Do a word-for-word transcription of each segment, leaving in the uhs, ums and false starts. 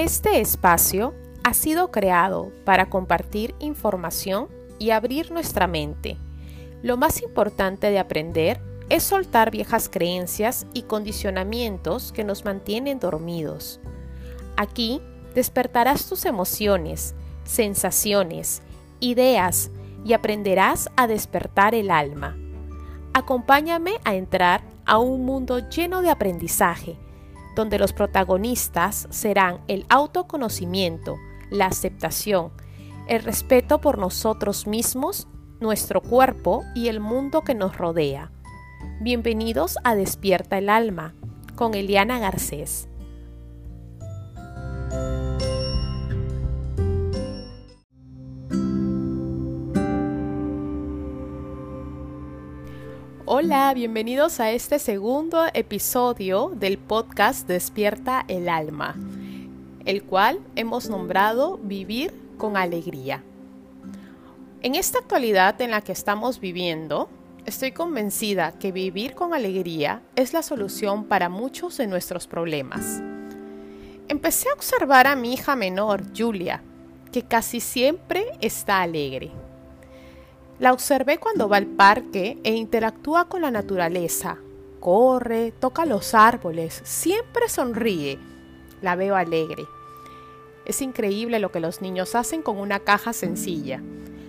Este espacio ha sido creado para compartir información y abrir nuestra mente. Lo más importante de aprender es soltar viejas creencias y condicionamientos que nos mantienen dormidos. Aquí despertarás tus emociones, sensaciones, ideas y aprenderás a despertar el alma. Acompáñame a entrar a un mundo lleno de aprendizaje, donde los protagonistas serán el autoconocimiento, la aceptación, el respeto por nosotros mismos, nuestro cuerpo y el mundo que nos rodea. Bienvenidos a Despierta el Alma, con Eliana Garcés. Hola, bienvenidos a este segundo episodio del podcast Despierta el Alma, el cual hemos nombrado Vivir con Alegría. En esta actualidad en la que estamos viviendo, estoy convencida que vivir con alegría es la solución para muchos de nuestros problemas. Empecé a observar a mi hija menor, Julia, que casi siempre está alegre. La observé cuando va al parque e interactúa con la naturaleza. Corre, toca los árboles, siempre sonríe. La veo alegre. Es increíble lo que los niños hacen con una caja sencilla.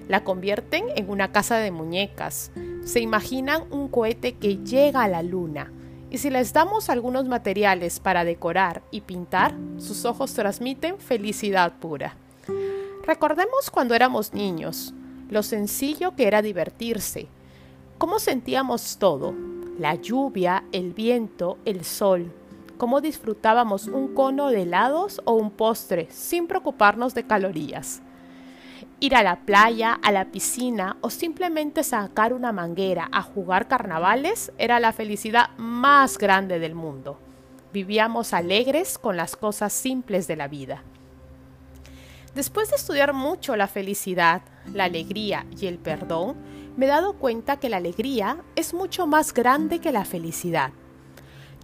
La convierten en una casa de muñecas. Se imaginan un cohete que llega a la luna. Y si les damos algunos materiales para decorar y pintar, sus ojos transmiten felicidad pura. Recordemos cuando éramos niños, lo sencillo que era divertirse, cómo sentíamos todo, la lluvia, el viento, el sol, cómo disfrutábamos un cono de helados o un postre sin preocuparnos de calorías, ir a la playa, a la piscina o simplemente sacar una manguera a jugar carnavales era la felicidad más grande del mundo. Vivíamos alegres con las cosas simples de la vida. Después de estudiar mucho la felicidad, la alegría y el perdón, me he dado cuenta que la alegría es mucho más grande que la felicidad,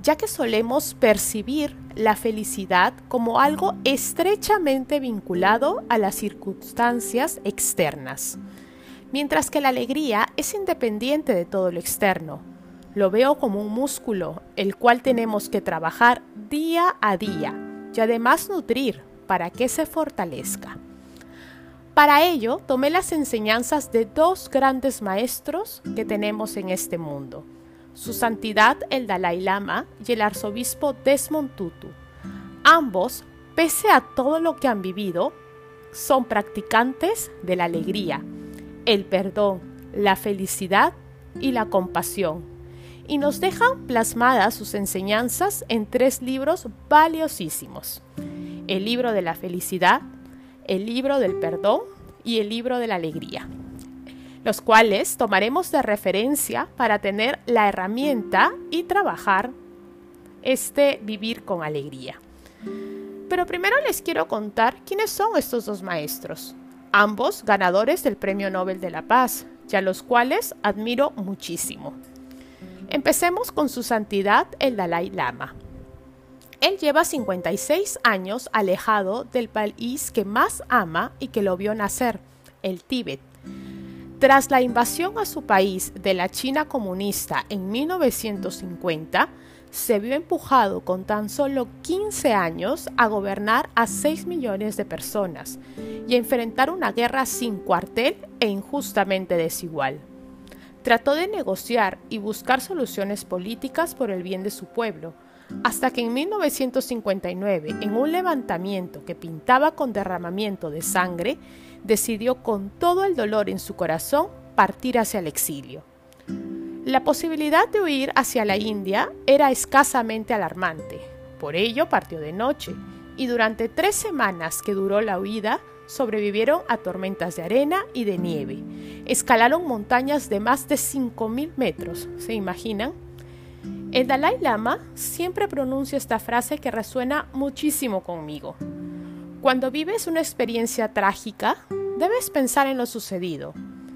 ya que solemos percibir la felicidad como algo estrechamente vinculado a las circunstancias externas, mientras que la alegría es independiente de todo lo externo. Lo veo como un músculo, el cual tenemos que trabajar día a día y además nutrir, para que se fortalezca. Para ello, tomé las enseñanzas de dos grandes maestros que tenemos en este mundo, su santidad el Dalai Lama y el arzobispo Desmond Tutu. Ambos, pese a todo lo que han vivido, son practicantes de la alegría, el perdón, la felicidad y la compasión, y nos dejan plasmadas sus enseñanzas en tres libros valiosísimos: el libro de la felicidad, el libro del perdón y el libro de la alegría, los cuales tomaremos de referencia para tener la herramienta y trabajar este vivir con alegría. Pero primero les quiero contar quiénes son estos dos maestros, ambos ganadores del Premio Nobel de la Paz, y a los cuales admiro muchísimo. Empecemos con su santidad el Dalai Lama. Él lleva cincuenta y seis años alejado del país que más ama y que lo vio nacer, el Tíbet. Tras la invasión a su país de la China comunista en mil novecientos cincuenta, se vio empujado con tan solo quince años a gobernar a seis millones de personas y a enfrentar una guerra sin cuartel e injustamente desigual. Trató de negociar y buscar soluciones políticas por el bien de su pueblo, hasta que en mil novecientos cincuenta y nueve, en un levantamiento que pintaba con derramamiento de sangre, decidió con todo el dolor en su corazón partir hacia el exilio. La posibilidad de huir hacia la India era escasamente alarmante, por ello partió de noche, y durante tres semanas que duró la huida, sobrevivieron a tormentas de arena y de nieve. Escalaron montañas de más de cinco mil metros, ¿se imaginan? El Dalai Lama siempre pronuncia esta frase que resuena muchísimo conmigo. Cuando vives una experiencia trágica, debes pensar en lo sucedido.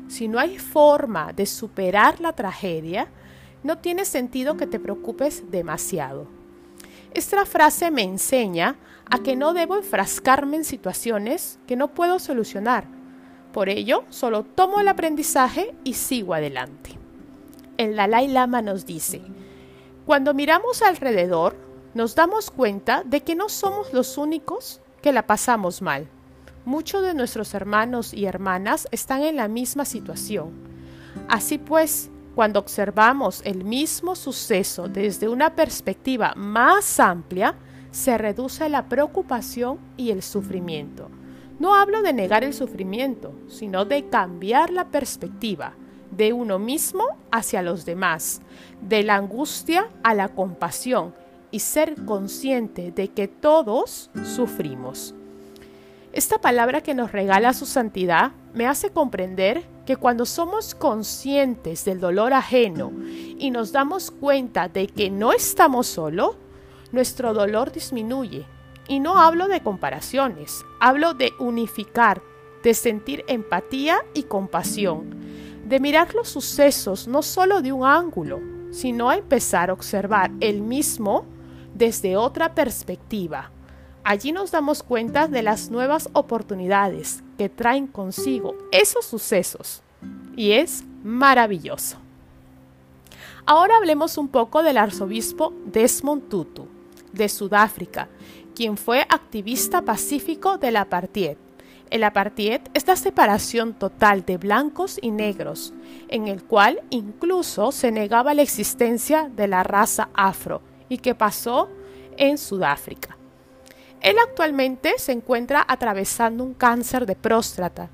Si no hay forma de superar la tragedia, no tiene sentido que te preocupes demasiado. Esta frase me enseña a que no debo enfrascarme en situaciones que no puedo solucionar. Por ello, solo tomo el aprendizaje y sigo adelante. El Dalai Lama nos dice, cuando miramos alrededor, nos damos cuenta de que no somos los únicos que la pasamos mal. Muchos de nuestros hermanos y hermanas están en la misma situación. Así pues, cuando observamos el mismo suceso desde una perspectiva más amplia, se reduce la preocupación y el sufrimiento. No hablo de negar el sufrimiento, sino de cambiar la perspectiva de uno mismo hacia los demás, de la angustia a la compasión y ser consciente de que todos sufrimos. Esta palabra que nos regala su santidad me hace comprender que cuando somos conscientes del dolor ajeno y nos damos cuenta de que no estamos solos, nuestro dolor disminuye. Y no hablo de comparaciones, hablo de unificar, de sentir empatía y compasión, de mirar los sucesos no solo de un ángulo, sino a empezar a observar el mismo desde otra perspectiva. Allí nos damos cuenta de las nuevas oportunidades que traen consigo esos sucesos y es maravilloso. Ahora hablemos un poco del arzobispo Desmond Tutu de Sudáfrica, quien fue activista pacífico del apartheid. El apartheid es la separación total de blancos y negros, en el cual incluso se negaba la existencia de la raza afro y que pasó en Sudáfrica. Él actualmente se encuentra atravesando un cáncer de próstata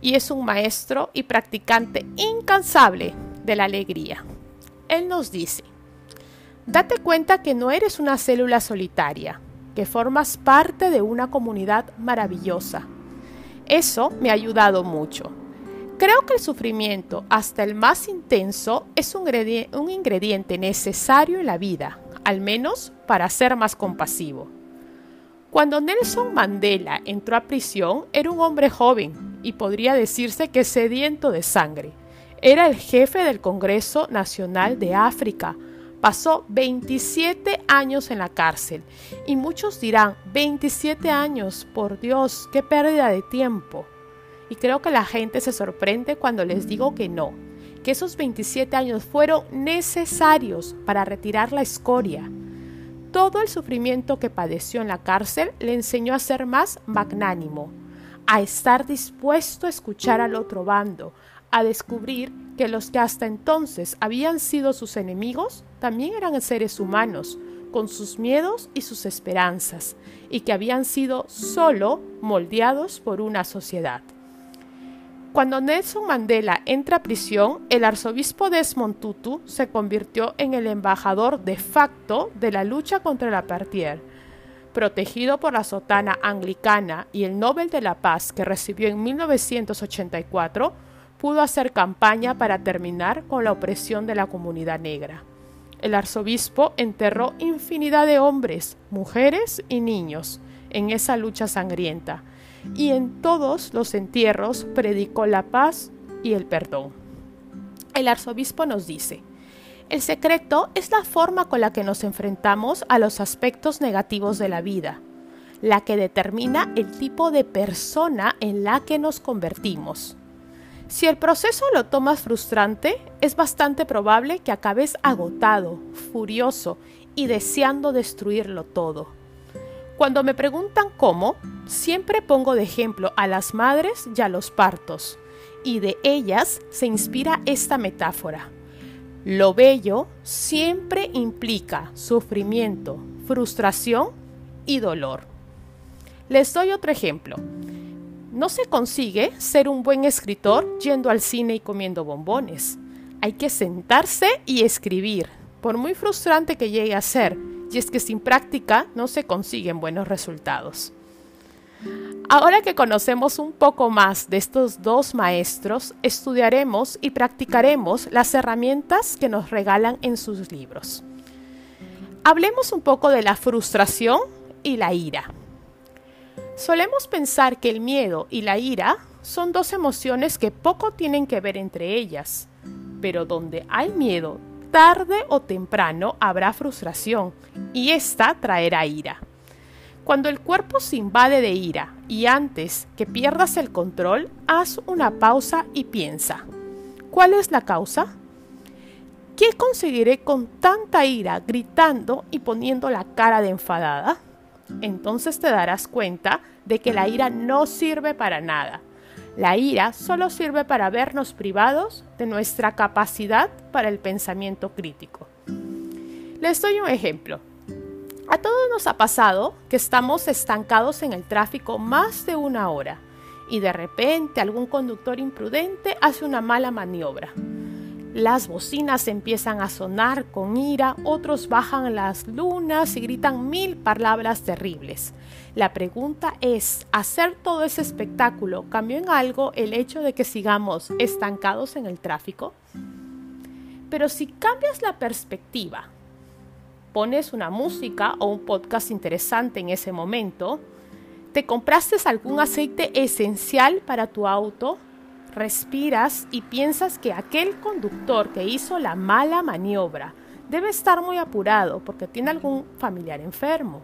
y es un maestro y practicante incansable de la alegría. Él nos dice, date cuenta que no eres una célula solitaria, que formas parte de una comunidad maravillosa. Eso me ha ayudado mucho. Creo que el sufrimiento, hasta el más intenso, es un ingrediente, un ingrediente necesario en la vida, al menos para ser más compasivo. Cuando Nelson Mandela entró a prisión, era un hombre joven y podría decirse que sediento de sangre. Era el jefe del Congreso Nacional de África. Pasó veintisiete años en la cárcel y muchos dirán, veintisiete años, por Dios, qué pérdida de tiempo. Y creo que la gente se sorprende cuando les digo que no, que esos veintisiete años fueron necesarios para retirar la escoria. Todo el sufrimiento que padeció en la cárcel le enseñó a ser más magnánimo, a estar dispuesto a escuchar al otro bando, a descubrir que los que hasta entonces habían sido sus enemigos también eran seres humanos, con sus miedos y sus esperanzas, y que habían sido solo moldeados por una sociedad. Cuando Nelson Mandela entra a prisión, el arzobispo Desmond Tutu se convirtió en el embajador de facto de la lucha contra el apartheid. Protegido por la sotana anglicana y el Nobel de la Paz que recibió en mil novecientos ochenta y cuatro, pudo hacer campaña para terminar con la opresión de la comunidad negra. El arzobispo enterró infinidad de hombres, mujeres y niños en esa lucha sangrienta. Y en todos los entierros predicó la paz y el perdón. El arzobispo nos dice, el secreto es la forma con la que nos enfrentamos a los aspectos negativos de la vida, la que determina el tipo de persona en la que nos convertimos. Si el proceso lo tomas frustrante, es bastante probable que acabes agotado, furioso y deseando destruirlo todo. Cuando me preguntan cómo, siempre pongo de ejemplo a las madres y a los partos, y de ellas se inspira esta metáfora. Lo bello siempre implica sufrimiento, frustración y dolor. Les doy otro ejemplo. No se consigue ser un buen escritor yendo al cine y comiendo bombones. Hay que sentarse y escribir, por muy frustrante que llegue a ser. Y es que sin práctica no se consiguen buenos resultados. Ahora que conocemos un poco más de estos dos maestros, estudiaremos y practicaremos las herramientas que nos regalan en sus libros. Hablemos un poco de la frustración y la ira. Solemos pensar que el miedo y la ira son dos emociones que poco tienen que ver entre ellas, pero donde hay miedo tarde o temprano habrá frustración y esta traerá ira. Cuando el cuerpo se invade de ira y antes que pierdas el control, haz una pausa y piensa, ¿cuál es la causa? ¿Qué conseguiré con tanta ira, gritando y poniendo la cara de enfadada? Entonces te darás cuenta de que la ira no sirve para nada. La ira solo sirve para vernos privados de nuestra capacidad para el pensamiento crítico. Les doy un ejemplo. A todos nos ha pasado que estamos estancados en el tráfico más de una hora y de repente algún conductor imprudente hace una mala maniobra. Las bocinas empiezan a sonar con ira, otros bajan las lunas y gritan mil palabras terribles. La pregunta es, ¿hacer todo ese espectáculo cambió en algo el hecho de que sigamos estancados en el tráfico? Pero si cambias la perspectiva, pones una música o un podcast interesante en ese momento, te compraste algún aceite esencial para tu auto, respiras y piensas que aquel conductor que hizo la mala maniobra debe estar muy apurado porque tiene algún familiar enfermo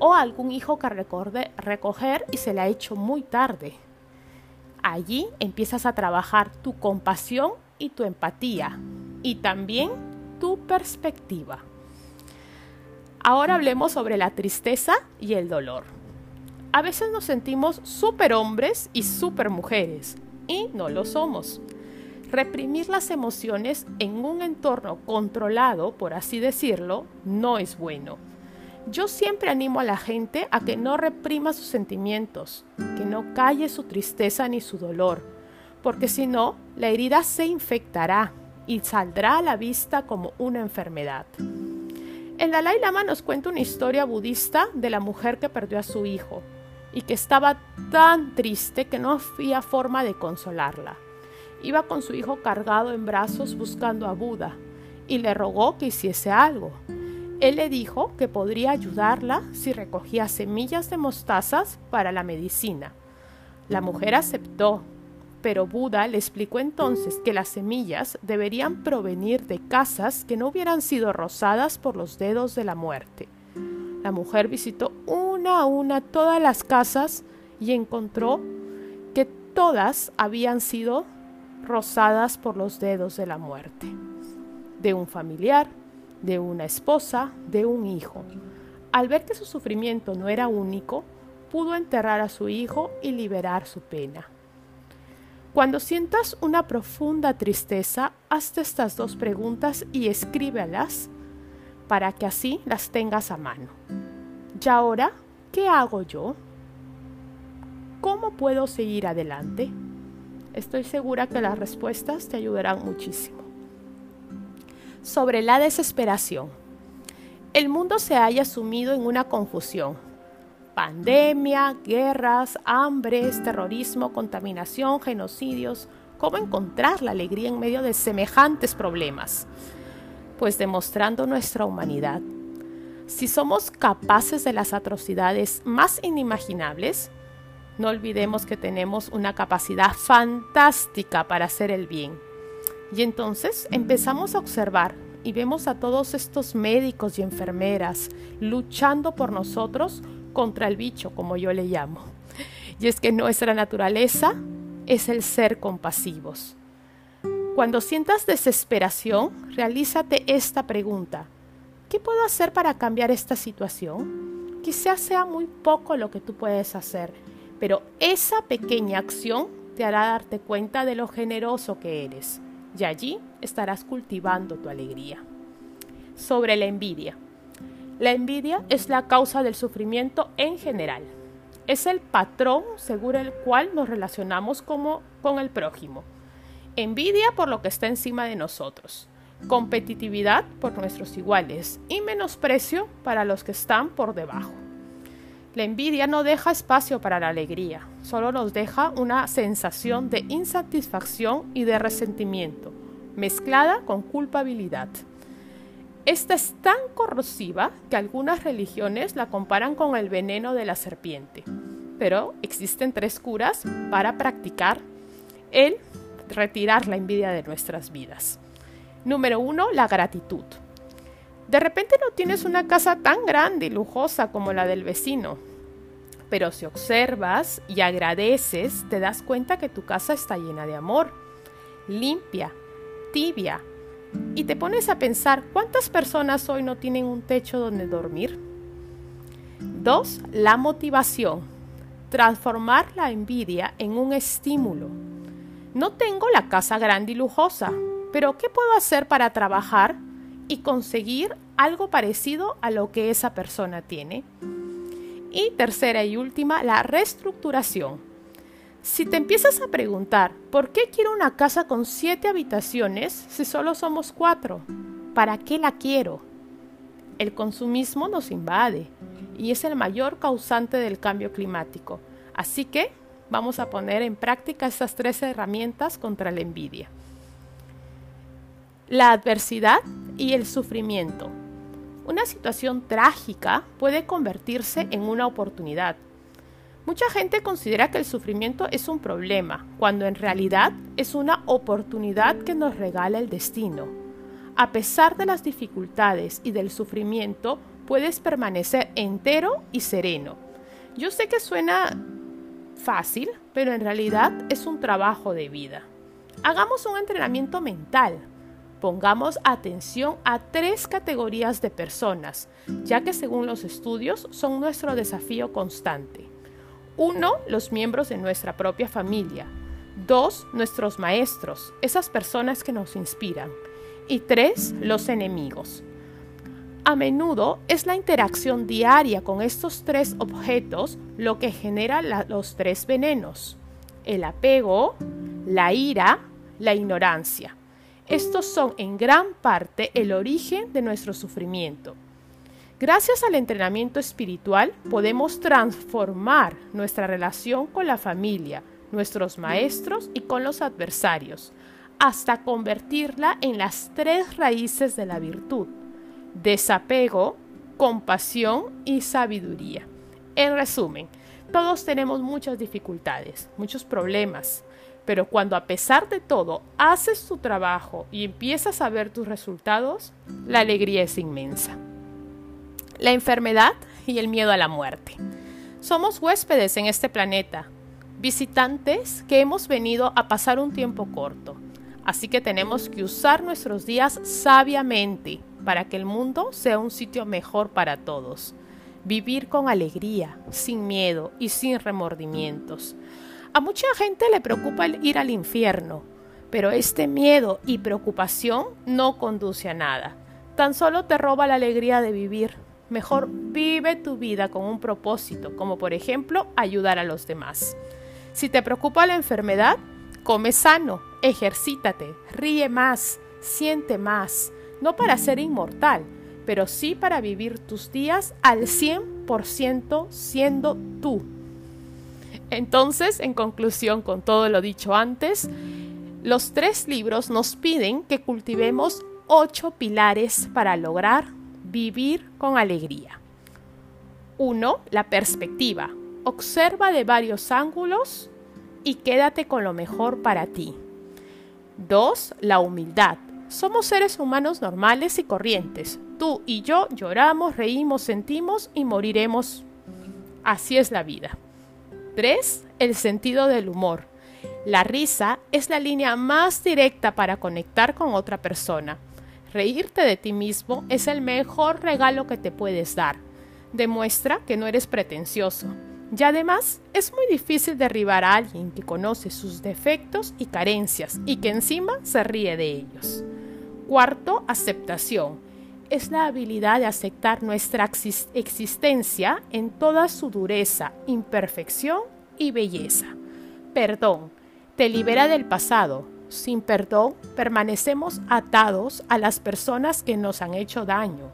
o algún hijo que recorde, recoger y se le ha hecho muy tarde. Allí empiezas a trabajar tu compasión y tu empatía y también tu perspectiva. Ahora hablemos sobre la tristeza y el dolor. A veces nos sentimos superhombres y supermujeres. Y no lo somos. Reprimir las emociones en un entorno controlado, por así decirlo, no es bueno. Yo siempre animo a la gente a que no reprima sus sentimientos, que no calle su tristeza ni su dolor, porque si no, la herida se infectará y saldrá a la vista como una enfermedad. El Dalai Lama nos cuenta una historia budista de la mujer que perdió a su hijo y que estaba tan triste que no había forma de consolarla. Iba con su hijo cargado en brazos buscando a Buda y le rogó que hiciese algo. Él le dijo que podría ayudarla si recogía semillas de mostazas para la medicina. La mujer aceptó, pero Buda le explicó entonces que las semillas deberían provenir de casas que no hubieran sido rozadas por los dedos de la muerte. La mujer visitó una a una todas las casas y encontró que todas habían sido rozadas por los dedos de la muerte, de un familiar, de una esposa, de un hijo. Al ver que su sufrimiento no era único, pudo enterrar a su hijo y liberar su pena. Cuando sientas una profunda tristeza, hazte estas dos preguntas y escríbelas, para que así las tengas a mano. ¿Y ahora qué hago yo? ¿Cómo puedo seguir adelante? Estoy segura que las respuestas te ayudarán muchísimo. Sobre la desesperación. El mundo se halla sumido en una confusión. Pandemia, guerras, hambres, terrorismo, contaminación, genocidios. ¿Cómo encontrar la alegría en medio de semejantes problemas? Pues demostrando nuestra humanidad. Si somos capaces de las atrocidades más inimaginables, no olvidemos que tenemos una capacidad fantástica para hacer el bien. Y entonces empezamos a observar y vemos a todos estos médicos y enfermeras luchando por nosotros contra el bicho, como yo le llamo. Y es que nuestra naturaleza es el ser compasivos. Cuando sientas desesperación, realízate esta pregunta. ¿Qué puedo hacer para cambiar esta situación? Quizás sea muy poco lo que tú puedes hacer, pero esa pequeña acción te hará darte cuenta de lo generoso que eres y allí estarás cultivando tu alegría. Sobre la envidia. La envidia es la causa del sufrimiento en general. Es el patrón según el cual nos relacionamos como con el prójimo. Envidia por lo que está encima de nosotros, competitividad por nuestros iguales y menosprecio para los que están por debajo. La envidia no deja espacio para la alegría, solo nos deja una sensación de insatisfacción y de resentimiento, mezclada con culpabilidad. Esta es tan corrosiva que algunas religiones la comparan con el veneno de la serpiente, pero existen tres curas para practicar el retirar la envidia de nuestras vidas. Número uno, la gratitud. De repente no tienes una casa tan grande y lujosa como la del vecino, pero si observas y agradeces, te das cuenta que tu casa está llena de amor, limpia, tibia, y te pones a pensar cuántas personas hoy no tienen un techo donde dormir. Dos, la motivación. Transformar la envidia en un estímulo. No tengo la casa grande y lujosa, pero ¿qué puedo hacer para trabajar y conseguir algo parecido a lo que esa persona tiene? Y tercera y última, la reestructuración. Si te empiezas a preguntar, ¿por qué quiero una casa con siete habitaciones si solo somos cuatro? ¿Para qué la quiero? El consumismo nos invade y es el mayor causante del cambio climático. Así que vamos a poner en práctica estas tres herramientas contra la envidia. La adversidad y el sufrimiento. Una situación trágica puede convertirse en una oportunidad. Mucha gente considera que el sufrimiento es un problema, cuando en realidad es una oportunidad que nos regala el destino. A pesar de las dificultades y del sufrimiento, puedes permanecer entero y sereno. Yo sé que suena fácil, pero en realidad es un trabajo de vida. Hagamos un entrenamiento mental. Pongamos atención a tres categorías de personas, ya que según los estudios son nuestro desafío constante. Uno, los miembros de nuestra propia familia. Dos, nuestros maestros, esas personas que nos inspiran. Y tres, los enemigos. A menudo es la interacción diaria con estos tres objetos lo que genera la, los tres venenos: el apego, la ira, la ignorancia. Estos son en gran parte el origen de nuestro sufrimiento. Gracias al entrenamiento espiritual podemos transformar nuestra relación con la familia, nuestros maestros y con los adversarios, hasta convertirla en las tres raíces de la virtud: desapego, compasión y sabiduría. En resumen, todos tenemos muchas dificultades, muchos problemas. Pero cuando a pesar de todo haces tu trabajo y empiezas a ver tus resultados, la alegría es inmensa. La enfermedad y el miedo a la muerte. Somos huéspedes en este planeta, visitantes que hemos venido a pasar un tiempo corto. Así que tenemos que usar nuestros días sabiamente para que el mundo sea un sitio mejor para todos. Vivir con alegría, sin miedo y sin remordimientos. A mucha gente le preocupa el ir al infierno, pero este miedo y preocupación no conduce a nada. Tan solo te roba la alegría de vivir. Mejor vive tu vida con un propósito, como por ejemplo ayudar a los demás. Si te preocupa la enfermedad, come sano, ejercítate, ríe más, siente más. No para ser inmortal, pero sí para vivir tus días al cien por ciento siendo tú. Entonces, en conclusión con todo lo dicho antes, los tres libros nos piden que cultivemos ocho pilares para lograr vivir con alegría. Uno, la perspectiva. Observa de varios ángulos y quédate con lo mejor para ti. Dos, la humildad. Somos seres humanos normales y corrientes. Tú y yo lloramos, reímos, sentimos y moriremos. Así es la vida. tres. El sentido del humor. La risa es la línea más directa para conectar con otra persona. Reírte de ti mismo es el mejor regalo que te puedes dar. Demuestra que no eres pretencioso. Y además, es muy difícil derribar a alguien que conoce sus defectos y carencias y que encima se ríe de ellos. cuatro. Aceptación. Es la habilidad de aceptar nuestra existencia en toda su dureza, imperfección y belleza. Perdón, te libera del pasado. Sin perdón, permanecemos atados a las personas que nos han hecho daño.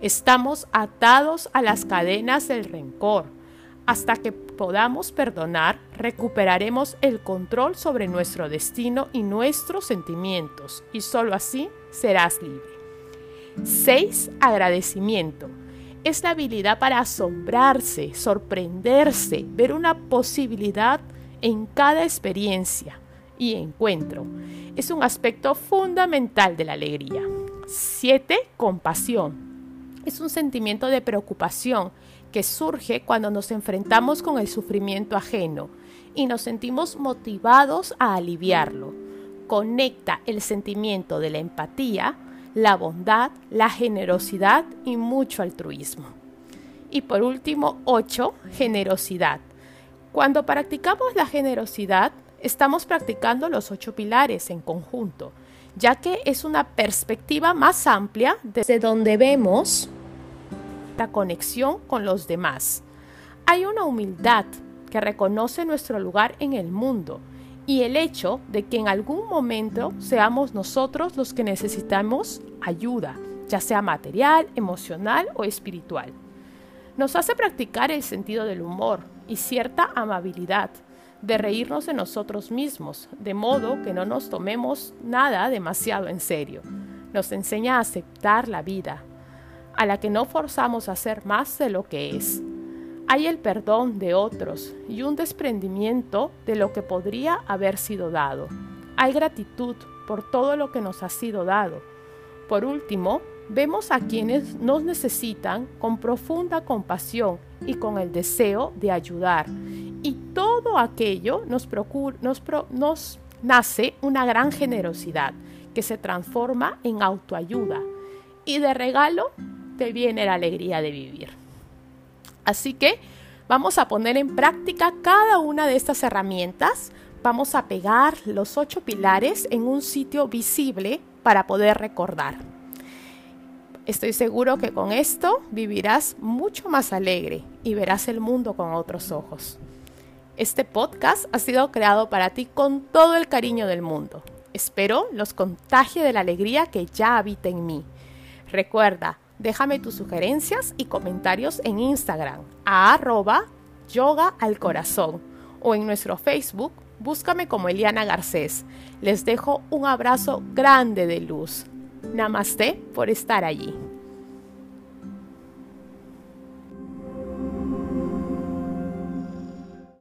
Estamos atados a las cadenas del rencor. Hasta que podamos perdonar, recuperaremos el control sobre nuestro destino y nuestros sentimientos, y solo así serás libre. seis. Agradecimiento. Es la habilidad para asombrarse, sorprenderse, ver una posibilidad en cada experiencia. y encuentro. Es un aspecto fundamental de la alegría. siete. Compasión. Es un sentimiento de preocupación que surge cuando nos enfrentamos con el sufrimiento ajeno y nos sentimos motivados a aliviarlo. Conecta el sentimiento de la empatía, la bondad, la generosidad y mucho altruismo. Y por último, ocho. Generosidad. Cuando practicamos la generosidad, estamos practicando los ocho pilares en conjunto, ya que es una perspectiva más amplia desde donde vemos la conexión con los demás. Hay una humildad que reconoce nuestro lugar en el mundo y el hecho de que en algún momento seamos nosotros los que necesitamos ayuda, ya sea material, emocional o espiritual. Nos hace practicar el sentido del humor y cierta amabilidad, de reírnos de nosotros mismos, de modo que no nos tomemos nada demasiado en serio. Nos enseña a aceptar la vida, a la que no forzamos a ser más de lo que es. Hay el perdón de otros y un desprendimiento de lo que podría haber sido dado. Hay gratitud por todo lo que nos ha sido dado. Por último, vemos a quienes nos necesitan con profunda compasión y con el deseo de ayudar. Y todo aquello nos, procura, nos, pro, nos nace una gran generosidad que se transforma en autoayuda. Y de regalo te viene la alegría de vivir. Así que vamos a poner en práctica cada una de estas herramientas. Vamos a pegar los ocho pilares en un sitio visible para poder recordar. Estoy seguro que con esto vivirás mucho más alegre y verás el mundo con otros ojos. Este podcast ha sido creado para ti con todo el cariño del mundo. Espero los contagie de la alegría que ya habita en mí. Recuerda, déjame tus sugerencias y comentarios en Instagram a arroba yoga al corazón o en nuestro Facebook, búscame como Eliana Garcés. Les dejo un abrazo grande de luz. Namaste por estar allí.